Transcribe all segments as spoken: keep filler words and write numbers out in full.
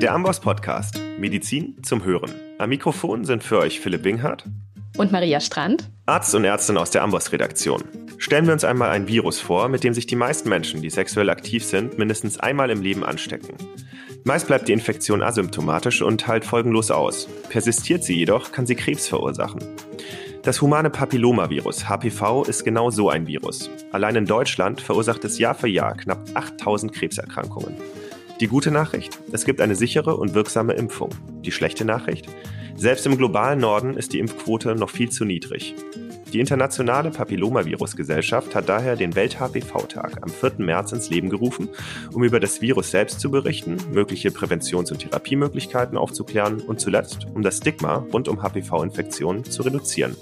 Der Amboss Podcast. Medizin zum Hören. Am Mikrofon sind für euch Philipp Binghardt und Maria Strand, Arzt und Ärztin aus der Amboss-Redaktion. Stellen wir uns einmal ein Virus vor, mit dem sich die meisten Menschen, die sexuell aktiv sind, mindestens einmal im Leben anstecken. Meist bleibt die Infektion asymptomatisch und heilt folgenlos aus. Persistiert sie jedoch, kann sie Krebs verursachen. Das humane Papillomavirus, H P V, ist genau so ein Virus. Allein in Deutschland verursacht es Jahr für Jahr knapp achttausend Krebserkrankungen. Die gute Nachricht: Es gibt eine sichere und wirksame Impfung. Die schlechte Nachricht: Selbst im globalen Norden ist die Impfquote noch viel zu niedrig. Die internationale Papillomavirus-Gesellschaft hat daher den Welt-H P V-Tag am vierten März ins Leben gerufen, um über das Virus selbst zu berichten, mögliche Präventions- und Therapiemöglichkeiten aufzuklären und zuletzt, um das Stigma rund um H P V-Infektionen zu reduzieren.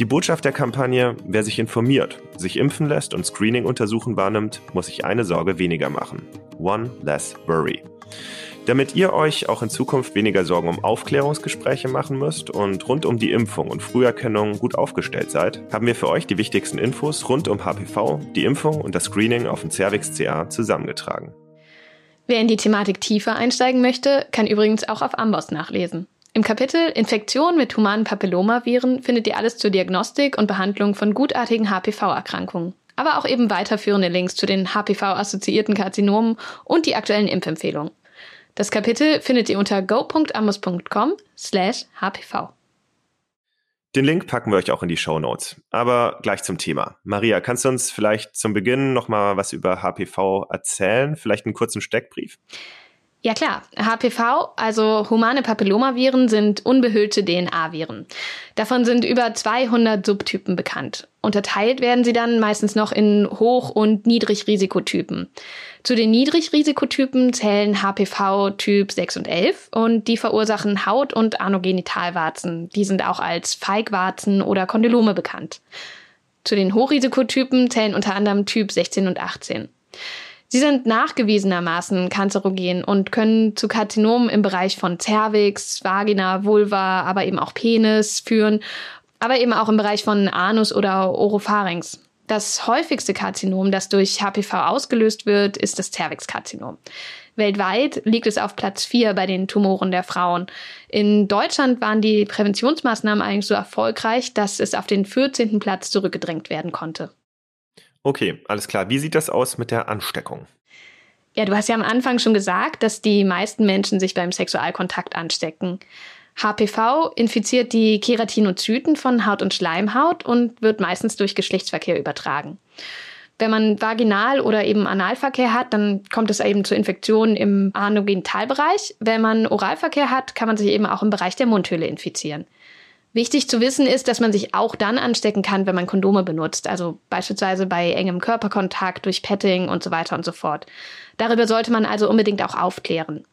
Die Botschaft der Kampagne: Wer sich informiert, sich impfen lässt und Screening-Untersuchungen wahrnimmt, muss sich eine Sorge weniger machen. One less worry. Damit ihr euch auch in Zukunft weniger Sorgen um Aufklärungsgespräche machen müsst und rund um die Impfung und Früherkennung gut aufgestellt seid, haben wir für euch die wichtigsten Infos rund um H P V, die Impfung und das Screening auf dem Cervix C A zusammengetragen. Wer in die Thematik tiefer einsteigen möchte, kann übrigens auch auf Amboss nachlesen. Im Kapitel Infektion mit humanen Papillomaviren findet ihr alles zur Diagnostik und Behandlung von gutartigen H P V-Erkrankungen, aber auch eben weiterführende Links zu den H P V-assoziierten Karzinomen und die aktuellen Impfempfehlungen. Das Kapitel findet ihr unter go punkt amboss punkt com slash h p v. Den Link packen wir euch auch in die Shownotes. Aber gleich zum Thema. Maria, kannst du uns vielleicht zum Beginn nochmal was über H P V erzählen? Vielleicht einen kurzen Steckbrief? Ja klar, H P V, also humane Papillomaviren, sind unbehüllte D N A-Viren. Davon sind über zweihundert Subtypen bekannt. Unterteilt werden sie dann meistens noch in Hoch- und Niedrigrisikotypen. Zu den Niedrigrisikotypen zählen H P V Typ sechs und elf und die verursachen Haut- und Anogenitalwarzen. Die sind auch als Feigwarzen oder Kondylome bekannt. Zu den Hochrisikotypen zählen unter anderem Typ sechzehn und achtzehn. Sie sind nachgewiesenermaßen kanzerogen und können zu Karzinomen im Bereich von Cervix, Vagina, Vulva, aber eben auch Penis führen, aber eben auch im Bereich von Anus oder Oropharynx. Das häufigste Karzinom, das durch H P V ausgelöst wird, ist das Cervixkarzinom. Weltweit liegt es auf Platz vier bei den Tumoren der Frauen. In Deutschland waren die Präventionsmaßnahmen eigentlich so erfolgreich, dass es auf den vierzehnten Platz zurückgedrängt werden konnte. Okay, alles klar. Wie sieht das aus mit der Ansteckung? Ja, du hast ja am Anfang schon gesagt, dass die meisten Menschen sich beim Sexualkontakt anstecken. H P V infiziert die Keratinozyten von Haut und Schleimhaut und wird meistens durch Geschlechtsverkehr übertragen. Wenn man Vaginal- oder eben Analverkehr hat, dann kommt es eben zu Infektionen im Anogenitalbereich. Wenn man Oralverkehr hat, kann man sich eben auch im Bereich der Mundhöhle infizieren. Wichtig zu wissen ist, dass man sich auch dann anstecken kann, wenn man Kondome benutzt, also beispielsweise bei engem Körperkontakt, durch Petting und so weiter und so fort. Darüber sollte man also unbedingt auch aufklären.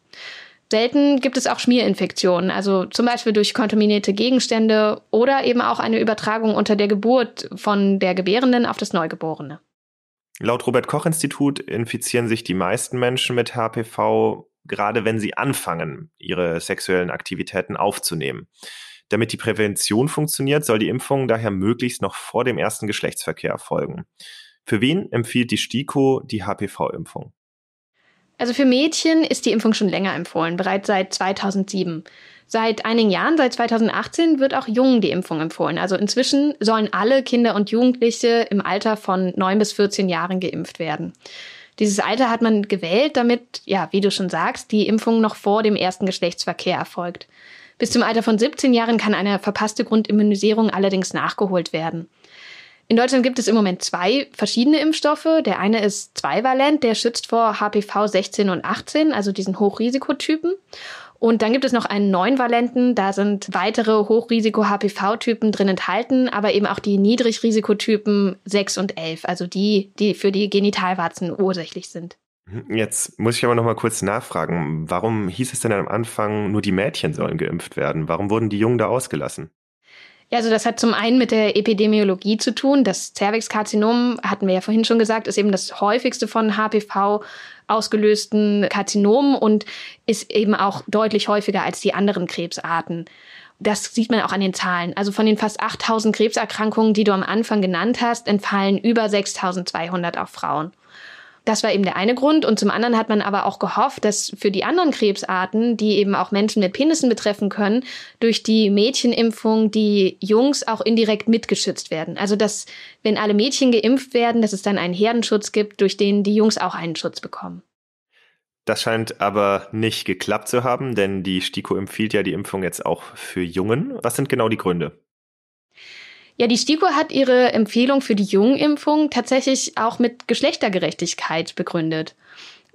Selten gibt es auch Schmierinfektionen, also zum Beispiel durch kontaminierte Gegenstände oder eben auch eine Übertragung unter der Geburt von der Gebärenden auf das Neugeborene. Laut Robert-Koch-Institut infizieren sich die meisten Menschen mit H P V, gerade wenn sie anfangen, ihre sexuellen Aktivitäten aufzunehmen. Damit die Prävention funktioniert, soll die Impfung daher möglichst noch vor dem ersten Geschlechtsverkehr erfolgen. Für wen empfiehlt die STIKO die H P V-Impfung? Also für Mädchen ist die Impfung schon länger empfohlen, bereits seit zweitausendsieben. Seit einigen Jahren, seit zweitausendachtzehn, wird auch Jungen die Impfung empfohlen. Also inzwischen sollen alle Kinder und Jugendliche im Alter von neun bis vierzehn Jahren geimpft werden. Dieses Alter hat man gewählt, damit, ja, wie du schon sagst, die Impfung noch vor dem ersten Geschlechtsverkehr erfolgt. Bis zum Alter von siebzehn Jahren kann eine verpasste Grundimmunisierung allerdings nachgeholt werden. In Deutschland gibt es im Moment zwei verschiedene Impfstoffe. Der eine ist zweivalent, der schützt vor H P V sechzehn und achtzehn, also diesen Hochrisikotypen. Und dann gibt es noch einen neunvalenten, da sind weitere Hochrisiko-H P V-Typen drin enthalten, aber eben auch die Niedrigrisikotypen sechs und elf, also die, die für die Genitalwarzen ursächlich sind. Jetzt muss ich aber noch mal kurz nachfragen, warum hieß es denn am Anfang, nur die Mädchen sollen geimpft werden? Warum wurden die Jungen da ausgelassen? Ja, also das hat zum einen mit der Epidemiologie zu tun. Das Cervixkarzinom, hatten wir ja vorhin schon gesagt, ist eben das häufigste von H P V ausgelösten Karzinomen und ist eben auch deutlich häufiger als die anderen Krebsarten. Das sieht man auch an den Zahlen. Also von den fast achttausend Krebserkrankungen, die du am Anfang genannt hast, entfallen über sechstausendzweihundert auf Frauen. Das war eben der eine Grund. Und zum anderen hat man aber auch gehofft, dass für die anderen Krebsarten, die eben auch Menschen mit Penissen betreffen können, durch die Mädchenimpfung die Jungs auch indirekt mitgeschützt werden. Also dass, wenn alle Mädchen geimpft werden, dass es dann einen Herdenschutz gibt, durch den die Jungs auch einen Schutz bekommen. Das scheint aber nicht geklappt zu haben, denn die STIKO empfiehlt ja die Impfung jetzt auch für Jungen. Was sind genau die Gründe? Ja, die STIKO hat ihre Empfehlung für die Jungenimpfung tatsächlich auch mit Geschlechtergerechtigkeit begründet.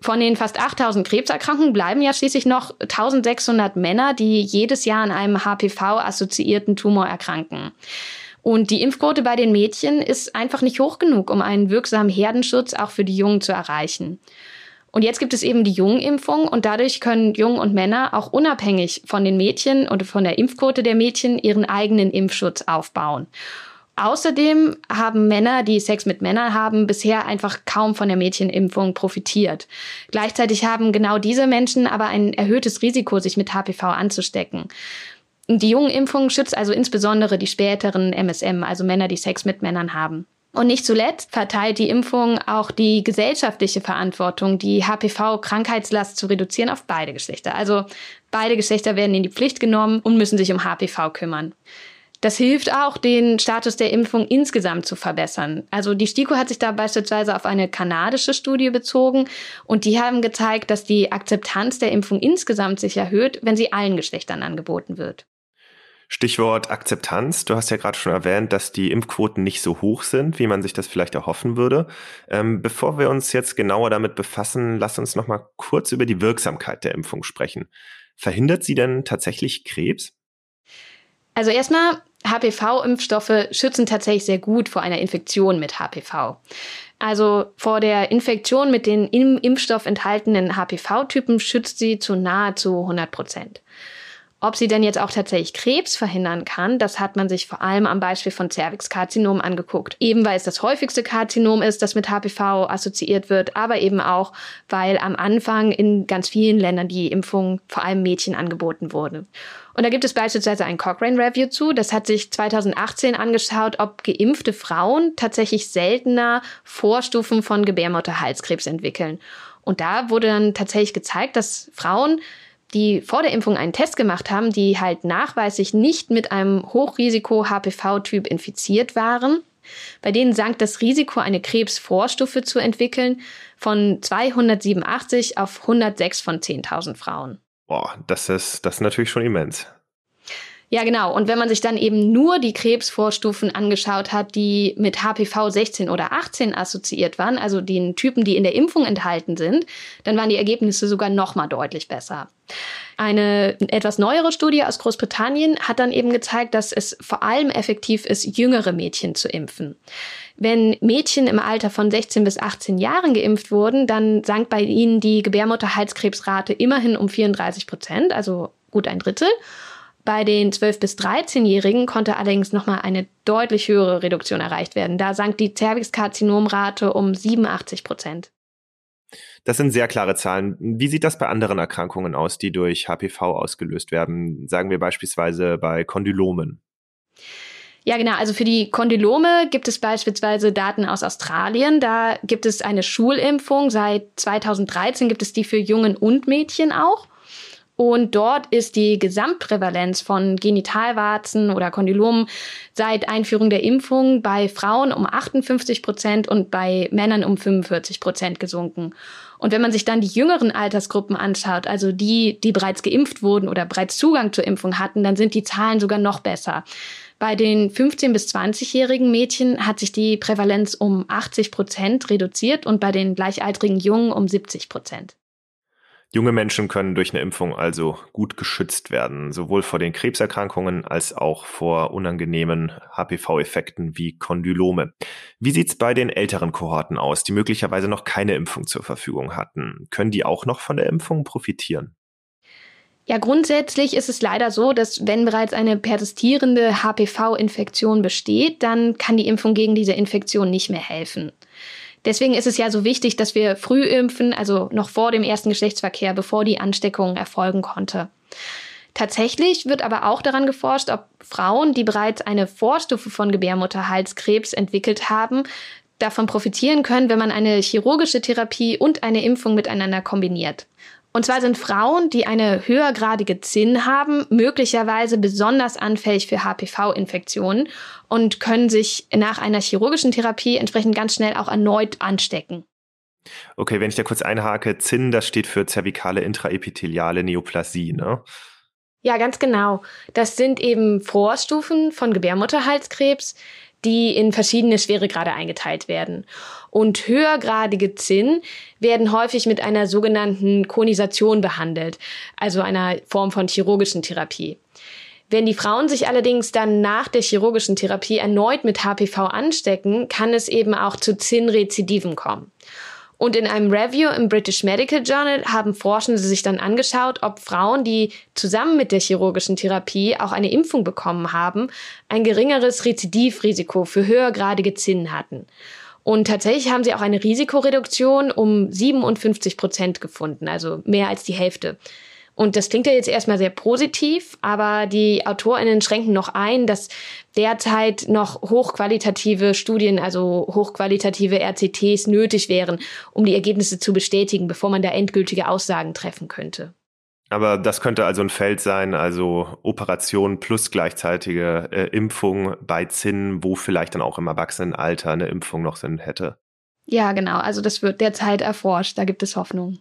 Von den fast achttausend Krebserkrankten bleiben ja schließlich noch eintausendsechshundert Männer, die jedes Jahr an einem H P V-assoziierten Tumor erkranken. Und die Impfquote bei den Mädchen ist einfach nicht hoch genug, um einen wirksamen Herdenschutz auch für die Jungen zu erreichen. Und jetzt gibt es eben die Jungenimpfung und dadurch können Jungen und Männer auch unabhängig von den Mädchen und von der Impfquote der Mädchen ihren eigenen Impfschutz aufbauen. Außerdem haben Männer, die Sex mit Männern haben, bisher einfach kaum von der Mädchenimpfung profitiert. Gleichzeitig haben genau diese Menschen aber ein erhöhtes Risiko, sich mit H P V anzustecken. Die Jungenimpfung schützt also insbesondere die späteren M S M, also Männer, die Sex mit Männern haben. Und nicht zuletzt verteilt die Impfung auch die gesellschaftliche Verantwortung, die H P V-Krankheitslast zu reduzieren, auf beide Geschlechter. Also beide Geschlechter werden in die Pflicht genommen und müssen sich um H P V kümmern. Das hilft auch, den Status der Impfung insgesamt zu verbessern. Also die STIKO hat sich da beispielsweise auf eine kanadische Studie bezogen und die haben gezeigt, dass die Akzeptanz der Impfung insgesamt sich erhöht, wenn sie allen Geschlechtern angeboten wird. Stichwort Akzeptanz. Du hast ja gerade schon erwähnt, dass die Impfquoten nicht so hoch sind, wie man sich das vielleicht erhoffen würde. Ähm, bevor wir uns jetzt genauer damit befassen, lass uns noch mal kurz über die Wirksamkeit der Impfung sprechen. Verhindert sie denn tatsächlich Krebs? Also erstmal, H P V-Impfstoffe schützen tatsächlich sehr gut vor einer Infektion mit H P V. Also vor der Infektion mit den im Impfstoff enthaltenen H P V-Typen schützt sie zu nahezu hundert Prozent. Ob sie denn jetzt auch tatsächlich Krebs verhindern kann, das hat man sich vor allem am Beispiel von Zervixkarzinom angeguckt. Eben weil es das häufigste Karzinom ist, das mit H P V assoziiert wird, aber eben auch, weil am Anfang in ganz vielen Ländern die Impfung vor allem Mädchen angeboten wurde. Und da gibt es beispielsweise ein Cochrane-Review zu, das hat sich zweitausendachtzehn angeschaut, ob geimpfte Frauen tatsächlich seltener Vorstufen von Gebärmutterhalskrebs entwickeln. Und da wurde dann tatsächlich gezeigt, dass Frauen, die vor der Impfung einen Test gemacht haben, die halt nachweislich nicht mit einem Hochrisiko-H P V-Typ infiziert waren. Bei denen sank das Risiko, eine Krebsvorstufe zu entwickeln, von zweihundertsiebenundachtzig auf hundertsechs von zehntausend Frauen. Boah, das ist, das ist natürlich schon immens. Ja, genau. Und wenn man sich dann eben nur die Krebsvorstufen angeschaut hat, die mit H P V sechzehn oder achtzehn assoziiert waren, also den Typen, die in der Impfung enthalten sind, dann waren die Ergebnisse sogar noch mal deutlich besser. Eine etwas neuere Studie aus Großbritannien hat dann eben gezeigt, dass es vor allem effektiv ist, jüngere Mädchen zu impfen. Wenn Mädchen im Alter von sechzehn bis achtzehn Jahren geimpft wurden, dann sank bei ihnen die Gebärmutterhalskrebsrate immerhin um vierunddreißig Prozent, also gut ein Drittel. Bei den zwölf- bis dreizehnjährigen konnte allerdings nochmal eine deutlich höhere Reduktion erreicht werden. Da sank die Zervixkarzinomrate um siebenundachtzig Prozent. Das sind sehr klare Zahlen. Wie sieht das bei anderen Erkrankungen aus, die durch H P V ausgelöst werden? Sagen wir beispielsweise bei Kondylomen. Ja, genau. Also für die Kondylome gibt es beispielsweise Daten aus Australien. Da gibt es eine Schulimpfung. Seit zweitausenddreizehn gibt es die für Jungen und Mädchen auch. Und dort ist die Gesamtprävalenz von Genitalwarzen oder Kondylomen seit Einführung der Impfung bei Frauen um achtundfünfzig Prozent und bei Männern um fünfundvierzig Prozent gesunken. Und wenn man sich dann die jüngeren Altersgruppen anschaut, also die, die bereits geimpft wurden oder bereits Zugang zur Impfung hatten, dann sind die Zahlen sogar noch besser. Bei den fünfzehn- bis zwanzigjährigen Mädchen hat sich die Prävalenz um achtzig Prozent reduziert und bei den gleichaltrigen Jungen um siebzig Prozent. Junge Menschen können durch eine Impfung also gut geschützt werden, sowohl vor den Krebserkrankungen als auch vor unangenehmen H P V-Effekten wie Kondylome. Wie sieht's bei den älteren Kohorten aus, die möglicherweise noch keine Impfung zur Verfügung hatten? Können die auch noch von der Impfung profitieren? Ja, grundsätzlich ist es leider so, dass wenn bereits eine persistierende H P V-Infektion besteht, dann kann die Impfung gegen diese Infektion nicht mehr helfen. Deswegen ist es ja so wichtig, dass wir früh impfen, also noch vor dem ersten Geschlechtsverkehr, bevor die Ansteckung erfolgen konnte. Tatsächlich wird aber auch daran geforscht, ob Frauen, die bereits eine Vorstufe von Gebärmutterhalskrebs entwickelt haben, davon profitieren können, wenn man eine chirurgische Therapie und eine Impfung miteinander kombiniert. Und zwar sind Frauen, die eine höhergradige Zinn haben, möglicherweise besonders anfällig für H P V-Infektionen und können sich nach einer chirurgischen Therapie entsprechend ganz schnell auch erneut anstecken. Okay, wenn ich da kurz einhake, Zinn, das steht für zervikale intraepitheliale Neoplasie, ne? Ja, ganz genau. Das sind eben Vorstufen von Gebärmutterhalskrebs, die in verschiedene Schweregrade eingeteilt werden. Und höhergradige Zinn werden häufig mit einer sogenannten Konisation behandelt, also einer Form von chirurgischen Therapie. Wenn die Frauen sich allerdings dann nach der chirurgischen Therapie erneut mit H P V anstecken, kann es eben auch zu Zinnrezidiven kommen. Und in einem Review im British Medical Journal haben Forschende sich dann angeschaut, ob Frauen, die zusammen mit der chirurgischen Therapie auch eine Impfung bekommen haben, ein geringeres Rezidivrisiko für höhergradige Zinn hatten. Und tatsächlich haben sie auch eine Risikoreduktion um siebenundfünfzig Prozent gefunden, also mehr als die Hälfte. Und das klingt ja jetzt erstmal sehr positiv, aber die AutorInnen schränken noch ein, dass derzeit noch hochqualitative Studien, also hochqualitative R C Ts nötig wären, um die Ergebnisse zu bestätigen, bevor man da endgültige Aussagen treffen könnte. Aber das könnte also ein Feld sein, also Operation plus gleichzeitige äh, Impfung bei Zinn, wo vielleicht dann auch im Erwachsenenalter eine Impfung noch Sinn hätte. Ja, genau. Also das wird derzeit erforscht. Da gibt es Hoffnung.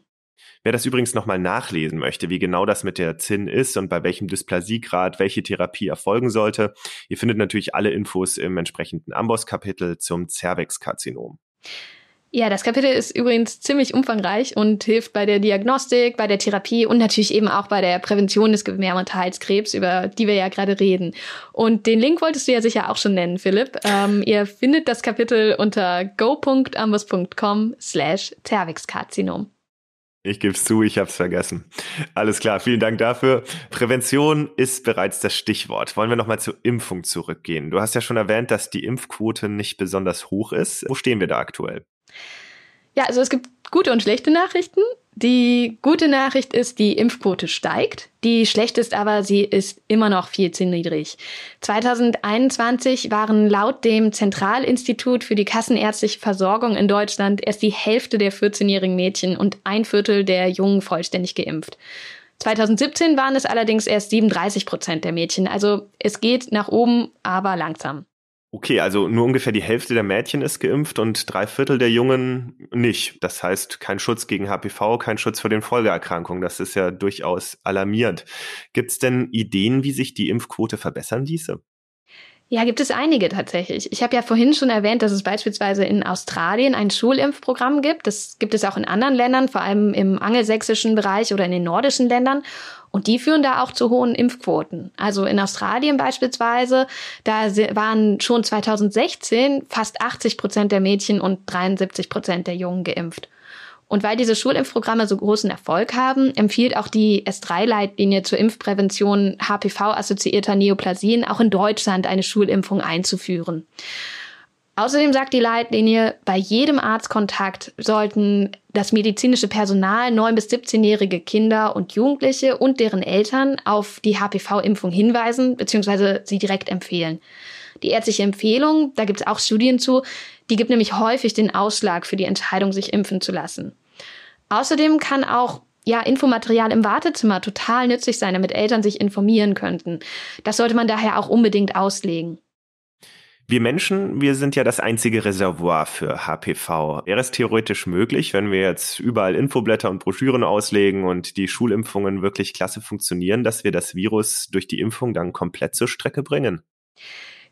Wer das übrigens nochmal nachlesen möchte, wie genau das mit der Zinn ist und bei welchem Dysplasiegrad welche Therapie erfolgen sollte, ihr findet natürlich alle Infos im entsprechenden Amboss-Kapitel zum Cervix-Karzinom. Ja, das Kapitel ist übrigens ziemlich umfangreich und hilft bei der Diagnostik, bei der Therapie und natürlich eben auch bei der Prävention des Gebärmutterhalskrebs, über die wir ja gerade reden. Und den Link wolltest du ja sicher auch schon nennen, Philipp. Ähm, ihr findet das Kapitel unter go.amboss.com slash Cervix-Karzinom. Ich gebe es zu, ich habe es vergessen. Alles klar, vielen Dank dafür. Prävention ist bereits das Stichwort. Wollen wir nochmal zur Impfung zurückgehen? Du hast ja schon erwähnt, dass die Impfquote nicht besonders hoch ist. Wo stehen wir da aktuell? Ja, also es gibt gute und schlechte Nachrichten. Die gute Nachricht ist, die Impfquote steigt. Die schlechte ist aber, sie ist immer noch viel zu niedrig. zweitausendeinundzwanzig waren laut dem Zentralinstitut für die kassenärztliche Versorgung in Deutschland erst die Hälfte der vierzehnjährigen Mädchen und ein Viertel der Jungen vollständig geimpft. zweitausendsiebzehn waren es allerdings erst siebenunddreißig Prozent der Mädchen. Also es geht nach oben, aber langsam. Okay, also nur ungefähr die Hälfte der Mädchen ist geimpft und drei Viertel der Jungen nicht. Das heißt, kein Schutz gegen H P V, kein Schutz vor den Folgeerkrankungen. Das ist ja durchaus alarmierend. Gibt es denn Ideen, wie sich die Impfquote verbessern ließe? Ja, gibt es einige tatsächlich. Ich habe ja vorhin schon erwähnt, dass es beispielsweise in Australien ein Schulimpfprogramm gibt. Das gibt es auch in anderen Ländern, vor allem im angelsächsischen Bereich oder in den nordischen Ländern. Und die führen da auch zu hohen Impfquoten. Also in Australien beispielsweise, da waren schon zweitausendsechzehn fast achtzig Prozent der Mädchen und dreiundsiebzig Prozent der Jungen geimpft. Und weil diese Schulimpfprogramme so großen Erfolg haben, empfiehlt auch die S drei Leitlinie zur Impfprävention H P V-assoziierter Neoplasien auch in Deutschland eine Schulimpfung einzuführen. Außerdem sagt die Leitlinie, bei jedem Arztkontakt sollten das medizinische Personal neun- bis siebzehnjährige Kinder und Jugendliche und deren Eltern auf die H P V-Impfung hinweisen bzw. sie direkt empfehlen. Die ärztliche Empfehlung, da gibt es auch Studien zu, die gibt nämlich häufig den Ausschlag für die Entscheidung, sich impfen zu lassen. Außerdem kann auch ja Infomaterial im Wartezimmer total nützlich sein, damit Eltern sich informieren könnten. Das sollte man daher auch unbedingt auslegen. Wir Menschen, wir sind ja das einzige Reservoir für H P V. Wäre es theoretisch möglich, wenn wir jetzt überall Infoblätter und Broschüren auslegen und die Schulimpfungen wirklich klasse funktionieren, dass wir das Virus durch die Impfung dann komplett zur Strecke bringen?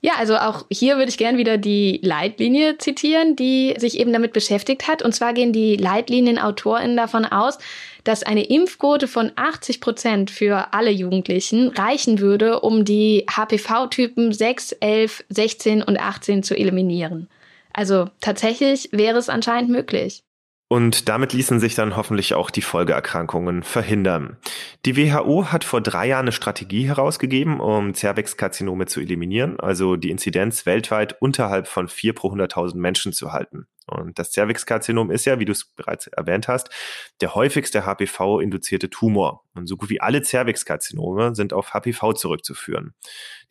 Ja, also auch hier würde ich gern wieder die Leitlinie zitieren, die sich eben damit beschäftigt hat. Und zwar gehen die LeitlinienautorInnen davon aus, dass eine Impfquote von achtzig Prozent für alle Jugendlichen reichen würde, um die H P V-Typen sechs, elf, sechzehn und achtzehn zu eliminieren. Also tatsächlich wäre es anscheinend möglich. Und damit ließen sich dann hoffentlich auch die Folgeerkrankungen verhindern. Die W H O hat vor drei Jahren eine Strategie herausgegeben, um Cervixkarzinome zu eliminieren, also die Inzidenz weltweit unterhalb von vier pro hunderttausend Menschen zu halten. Und das Zervixkarzinom ist ja, wie du es bereits erwähnt hast, der häufigste H P V-induzierte Tumor. Und so gut wie alle Zervixkarzinome sind auf H P V zurückzuführen.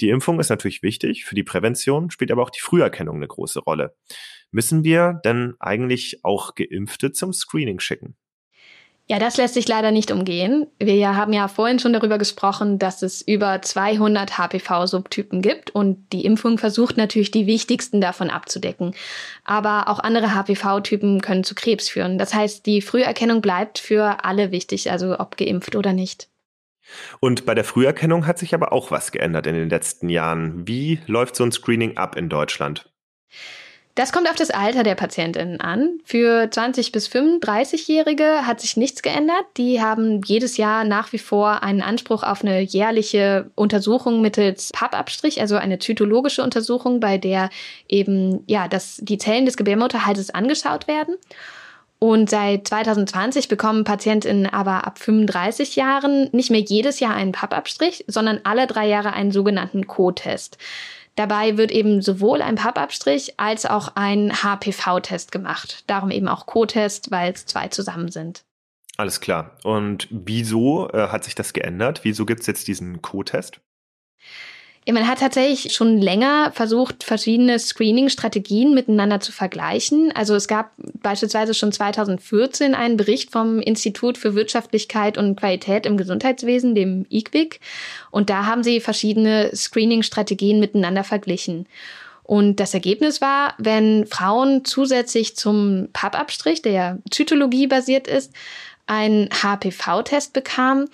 Die Impfung ist natürlich wichtig für die Prävention, spielt aber auch die Früherkennung eine große Rolle. Müssen wir denn eigentlich auch Geimpfte zum Screening schicken? Ja, das lässt sich leider nicht umgehen. Wir haben ja vorhin schon darüber gesprochen, dass es über zweihundert H P V-Subtypen gibt und die Impfung versucht natürlich, die wichtigsten davon abzudecken. Aber auch andere H P V-Typen können zu Krebs führen. Das heißt, die Früherkennung bleibt für alle wichtig, also ob geimpft oder nicht. Und bei der Früherkennung hat sich aber auch was geändert in den letzten Jahren. Wie läuft so ein Screening ab in Deutschland? Das kommt auf das Alter der PatientInnen an. Für zwanzig- bis fünfunddreißig-Jährige hat sich nichts geändert. Die haben jedes Jahr nach wie vor einen Anspruch auf eine jährliche Untersuchung mittels P A P-Abstrich, also eine zytologische Untersuchung, bei der eben ja, dass die Zellen des Gebärmutterhalses angeschaut werden. Und seit zwanzig zwanzig bekommen PatientInnen aber ab fünfunddreißig Jahren nicht mehr jedes Jahr einen P A P-Abstrich, sondern alle drei Jahre einen sogenannten Co-Test. Dabei wird eben sowohl ein P A P-Abstrich als auch ein H P V-Test gemacht. Darum eben auch Co-Test, weil es zwei zusammen sind. Alles klar. Und wieso äh, hat sich das geändert? Wieso gibt es jetzt diesen Co-Test? Ja, man hat tatsächlich schon länger versucht, verschiedene Screening-Strategien miteinander zu vergleichen. Also es gab beispielsweise schon zweitausendvierzehn einen Bericht vom Institut für Wirtschaftlichkeit und Qualität im Gesundheitswesen, dem I Q W I C. Und da haben sie verschiedene Screening-Strategien miteinander verglichen. Und das Ergebnis war, wenn Frauen zusätzlich zum P A P-Abstrich, der ja Zytologie basiert ist, einen H P V-Test bekamen,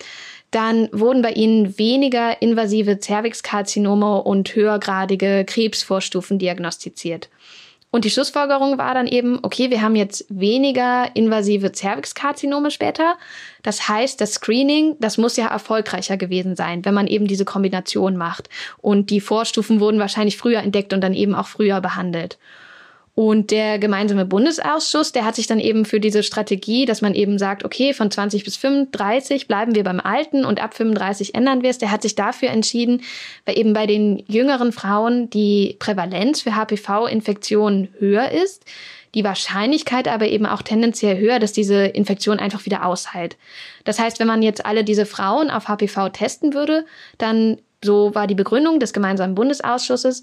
dann wurden bei ihnen weniger invasive Zervixkarzinome und höhergradige Krebsvorstufen diagnostiziert. Und die Schlussfolgerung war dann eben, okay, wir haben jetzt weniger invasive Zervixkarzinome später. Das heißt, das Screening, das muss ja erfolgreicher gewesen sein, wenn man eben diese Kombination macht. Und die Vorstufen wurden wahrscheinlich früher entdeckt und dann eben auch früher behandelt. Und der gemeinsame Bundesausschuss, der hat sich dann eben für diese Strategie, dass man eben sagt, okay, von zwanzig bis fünfunddreißig bleiben wir beim Alten und ab fünfunddreißig ändern wir es, der hat sich dafür entschieden, weil eben bei den jüngeren Frauen die Prävalenz für H P V-Infektionen höher ist, die Wahrscheinlichkeit aber eben auch tendenziell höher, dass diese Infektion einfach wieder ausheilt. Das heißt, wenn man jetzt alle diese Frauen auf H P V testen würde, dann, so war die Begründung des gemeinsamen Bundesausschusses,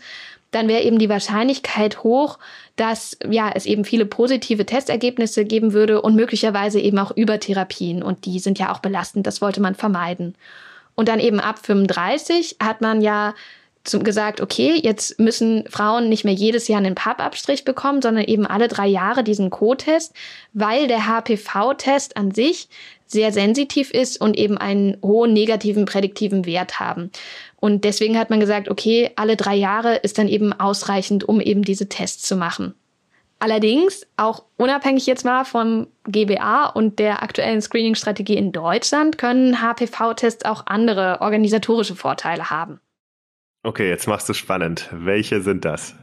dann wäre eben die Wahrscheinlichkeit hoch, dass ja es eben viele positive Testergebnisse geben würde und möglicherweise eben auch Übertherapien. Und die sind ja auch belastend, das wollte man vermeiden. Und dann eben ab fünfunddreißig hat man ja zum, gesagt, okay, jetzt müssen Frauen nicht mehr jedes Jahr einen P A P-Abstrich bekommen, sondern eben alle drei Jahre diesen Co-Test, weil der H P V-Test an sich sehr sensitiv ist und eben einen hohen negativen prädiktiven Wert haben. Und deswegen hat man gesagt, okay, alle drei Jahre ist dann eben ausreichend, um eben diese Tests zu machen. Allerdings, auch unabhängig jetzt mal vom G B A und der aktuellen Screening-Strategie in Deutschland, können H P V-Tests auch andere organisatorische Vorteile haben. Okay, jetzt machst du spannend. Welche sind das?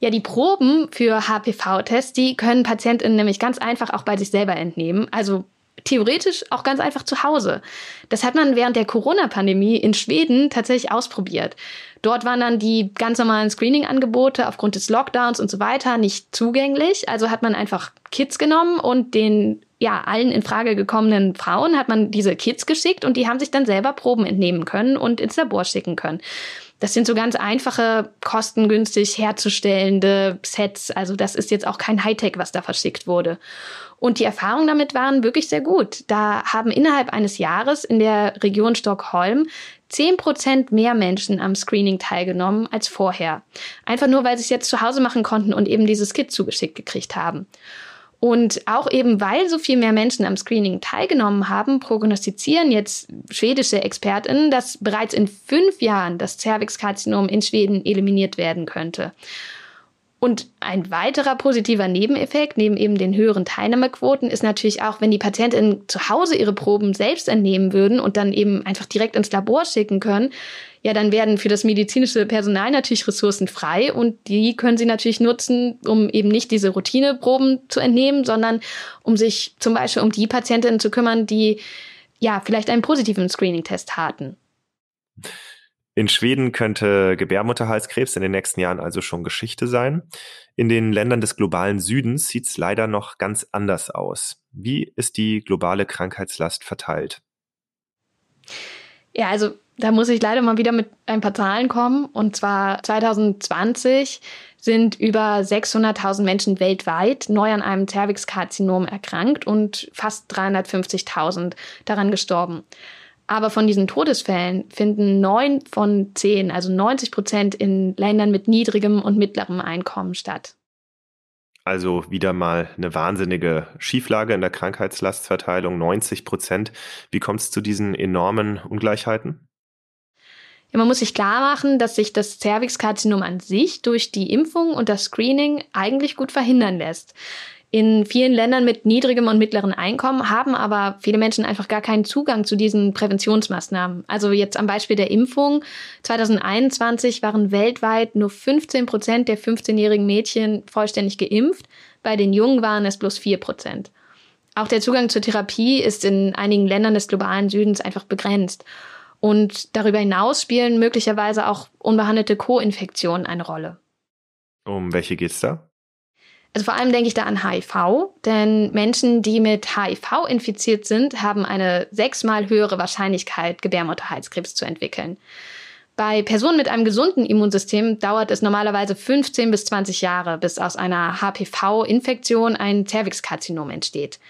Ja, die Proben für H P V-Tests, die können PatientInnen nämlich ganz einfach auch bei sich selber entnehmen. Also theoretisch auch ganz einfach zu Hause. Das hat man während der Corona-Pandemie in Schweden tatsächlich ausprobiert. Dort waren dann die ganz normalen Screening-Angebote aufgrund des Lockdowns und so weiter nicht zugänglich. Also hat man einfach Kits genommen und den ja allen in Frage gekommenen Frauen hat man diese Kits geschickt und die haben sich dann selber Proben entnehmen können und ins Labor schicken können. Das sind so ganz einfache, kostengünstig herzustellende Sets. Also das ist jetzt auch kein Hightech, was da verschickt wurde. Und die Erfahrungen damit waren wirklich sehr gut. Da haben innerhalb eines Jahres in der Region Stockholm zehn Prozent mehr Menschen am Screening teilgenommen als vorher. Einfach nur, weil sie es jetzt zu Hause machen konnten und eben dieses Kit zugeschickt gekriegt haben. Und auch eben, weil so viel mehr Menschen am Screening teilgenommen haben, prognostizieren jetzt schwedische ExpertInnen, dass bereits in fünf Jahren das Zervixkarzinom in Schweden eliminiert werden könnte. Und ein weiterer positiver Nebeneffekt, neben eben den höheren Teilnahmequoten, ist natürlich auch, wenn die PatientInnen zu Hause ihre Proben selbst entnehmen würden und dann eben einfach direkt ins Labor schicken können, ja, dann werden für das medizinische Personal natürlich Ressourcen frei und die können sie natürlich nutzen, um eben nicht diese Routineproben zu entnehmen, sondern um sich zum Beispiel um die PatientInnen zu kümmern, die ja vielleicht einen positiven Screening-Test hatten. In Schweden könnte Gebärmutterhalskrebs in den nächsten Jahren also schon Geschichte sein. In den Ländern des globalen Südens sieht es leider noch ganz anders aus. Wie ist die globale Krankheitslast verteilt? Ja, also da muss ich leider mal wieder mit ein paar Zahlen kommen. Und zwar zwanzig zwanzig sind über sechshunderttausend Menschen weltweit neu an einem Zervixkarzinom erkrankt und fast dreihundertfünfzigtausend daran gestorben. Aber von diesen Todesfällen finden neun von zehn, also neunzig Prozent, in Ländern mit niedrigem und mittlerem Einkommen statt. Also wieder mal eine wahnsinnige Schieflage in der Krankheitslastverteilung, neunzig Prozent. Wie kommt es zu diesen enormen Ungleichheiten? Ja, man muss sich klar machen, dass sich das Zervixkarzinom an sich durch die Impfung und das Screening eigentlich gut verhindern lässt. In vielen Ländern mit niedrigem und mittlerem Einkommen haben aber viele Menschen einfach gar keinen Zugang zu diesen Präventionsmaßnahmen. Also jetzt am Beispiel der Impfung. zwanzig einundzwanzig waren weltweit nur fünfzehn Prozent der fünfzehnjährigen Mädchen vollständig geimpft. Bei den Jungen waren es bloß vier Prozent. Auch der Zugang zur Therapie ist in einigen Ländern des globalen Südens einfach begrenzt. Und darüber hinaus spielen möglicherweise auch unbehandelte Co-Infektionen eine Rolle. Um welche geht's da? Also vor allem denke ich da an H I V, denn Menschen, die mit H I V infiziert sind, haben eine sechsmal höhere Wahrscheinlichkeit, Gebärmutterhalskrebs zu entwickeln. Bei Personen mit einem gesunden Immunsystem dauert es normalerweise fünfzehn bis zwanzig Jahre, bis aus einer H P V-Infektion ein Zervixkarzinom entsteht.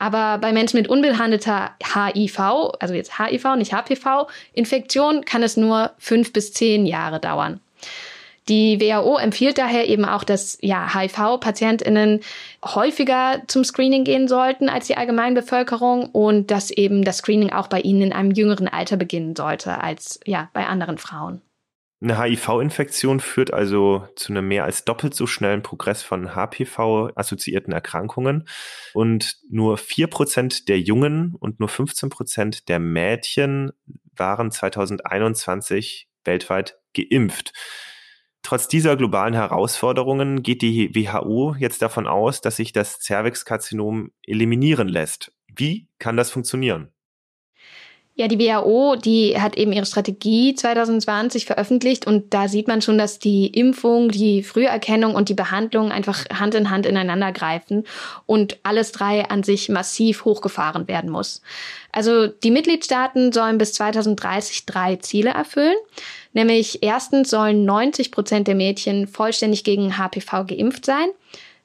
Aber bei Menschen mit unbehandelter H I V, also jetzt H I V, nicht H P V-Infektion, kann es nur fünf bis zehn Jahre dauern. Die W H O empfiehlt daher eben auch, dass ja, H I V-PatientInnen häufiger zum Screening gehen sollten als die Allgemeinbevölkerung und dass eben das Screening auch bei ihnen in einem jüngeren Alter beginnen sollte als ja, bei anderen Frauen. Eine H I V-Infektion führt also zu einem mehr als doppelt so schnellen Progress von H P V-assoziierten Erkrankungen. Und nur vier Prozent der Jungen und nur fünfzehn Prozent der Mädchen waren zwanzig einundzwanzig weltweit geimpft. Trotz dieser globalen Herausforderungen geht die W H O jetzt davon aus, dass sich das Zervixkarzinom eliminieren lässt. Wie kann das funktionieren? Ja, die W H O, die hat eben ihre Strategie zwanzig zwanzig veröffentlicht und da sieht man schon, dass die Impfung, die Früherkennung und die Behandlung einfach Hand in Hand ineinander greifen und alles drei an sich massiv hochgefahren werden muss. Also die Mitgliedstaaten sollen bis zwanzig dreißig drei Ziele erfüllen, nämlich erstens sollen neunzig Prozent der Mädchen vollständig gegen H P V geimpft sein.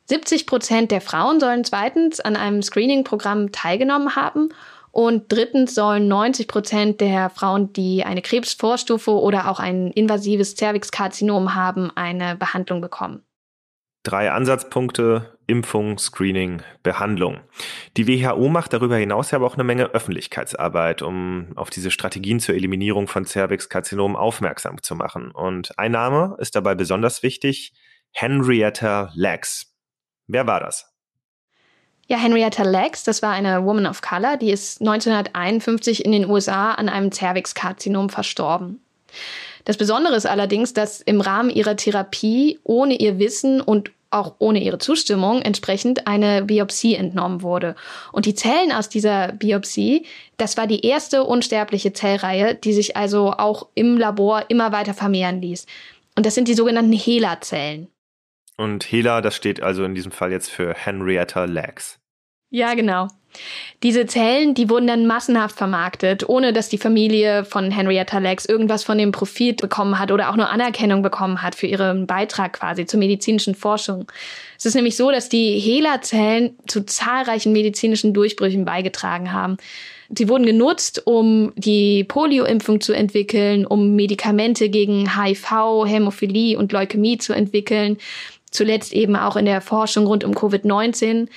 siebzig Prozent der Frauen sollen zweitens an einem Screening-Programm teilgenommen haben. Und drittens sollen neunzig Prozent der Frauen, die eine Krebsvorstufe oder auch ein invasives Zervixkarzinom haben, eine Behandlung bekommen. Drei Ansatzpunkte: Impfung, Screening, Behandlung. Die W H O macht darüber hinaus aber auch eine Menge Öffentlichkeitsarbeit, um auf diese Strategien zur Eliminierung von Zervixkarzinomen aufmerksam zu machen. Und ein Name ist dabei besonders wichtig: Henrietta Lacks. Wer war das? Ja, Henrietta Lacks, das war eine Woman of Color, die ist neunzehnhunderteinundfünfzig in den U S A an einem Zervixkarzinom verstorben. Das Besondere ist allerdings, dass im Rahmen ihrer Therapie ohne ihr Wissen und auch ohne ihre Zustimmung entsprechend eine Biopsie entnommen wurde. Und die Zellen aus dieser Biopsie, das war die erste unsterbliche Zellreihe, die sich also auch im Labor immer weiter vermehren ließ. Und das sind die sogenannten HeLa-Zellen. Und HeLa, das steht also in diesem Fall jetzt für Henrietta Lacks. Ja, genau. Diese Zellen, die wurden dann massenhaft vermarktet, ohne dass die Familie von Henrietta Lacks irgendwas von dem Profit bekommen hat oder auch nur Anerkennung bekommen hat für ihren Beitrag quasi zur medizinischen Forschung. Es ist nämlich so, dass die HeLa-Zellen zu zahlreichen medizinischen Durchbrüchen beigetragen haben. Sie wurden genutzt, um die Polio-Impfung zu entwickeln, um Medikamente gegen H I V, Hämophilie und Leukämie zu entwickeln. Zuletzt eben auch in der Forschung rund um Covid neunzehn.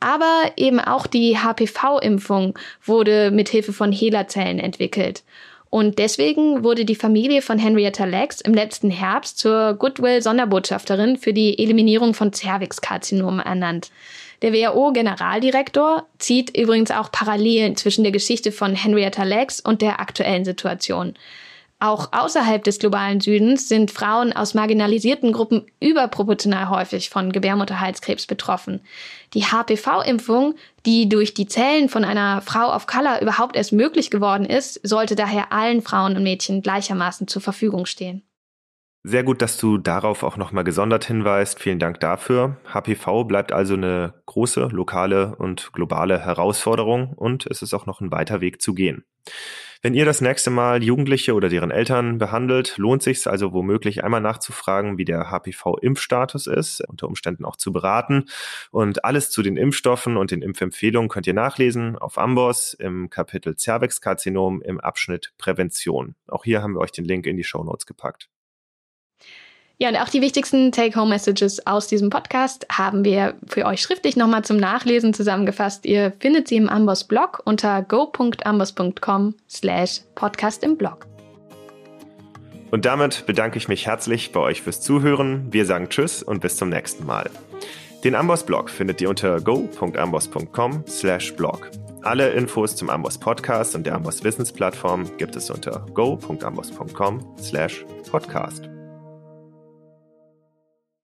Aber eben auch die H P V-Impfung wurde mit Hilfe von HeLa-Zellen entwickelt. Und deswegen wurde die Familie von Henrietta Lacks im letzten Herbst zur Goodwill-Sonderbotschafterin für die Eliminierung von Zervixkarzinomen ernannt. Der W H O-Generaldirektor zieht übrigens auch Parallelen zwischen der Geschichte von Henrietta Lacks und der aktuellen Situation. Auch außerhalb des globalen Südens sind Frauen aus marginalisierten Gruppen überproportional häufig von Gebärmutterhalskrebs betroffen. Die H P V-Impfung, die durch die Zellen von einer Frau of Color überhaupt erst möglich geworden ist, sollte daher allen Frauen und Mädchen gleichermaßen zur Verfügung stehen. Sehr gut, dass du darauf auch nochmal gesondert hinweist. Vielen Dank dafür. H P V bleibt also eine große lokale und globale Herausforderung und es ist auch noch ein weiter Weg zu gehen. Wenn ihr das nächste Mal Jugendliche oder deren Eltern behandelt, lohnt sich es also womöglich einmal nachzufragen, wie der H P V-Impfstatus ist, unter Umständen auch zu beraten. Und alles zu den Impfstoffen und den Impfempfehlungen könnt ihr nachlesen auf Amboss im Kapitel Zervixkarzinom im Abschnitt Prävention. Auch hier haben wir euch den Link in die Shownotes gepackt. Ja, und auch die wichtigsten Take-Home-Messages aus diesem Podcast haben wir für euch schriftlich nochmal zum Nachlesen zusammengefasst. Ihr findet sie im Amboss-Blog unter go.amboss.com slash podcast im Blog. Und damit bedanke ich mich herzlich bei euch fürs Zuhören. Wir sagen Tschüss und bis zum nächsten Mal. Den Amboss-Blog findet ihr unter go.amboss.com slash blog. Alle Infos zum Amboss-Podcast und der Amboss-Wissensplattform gibt es unter go.amboss.com slash podcast.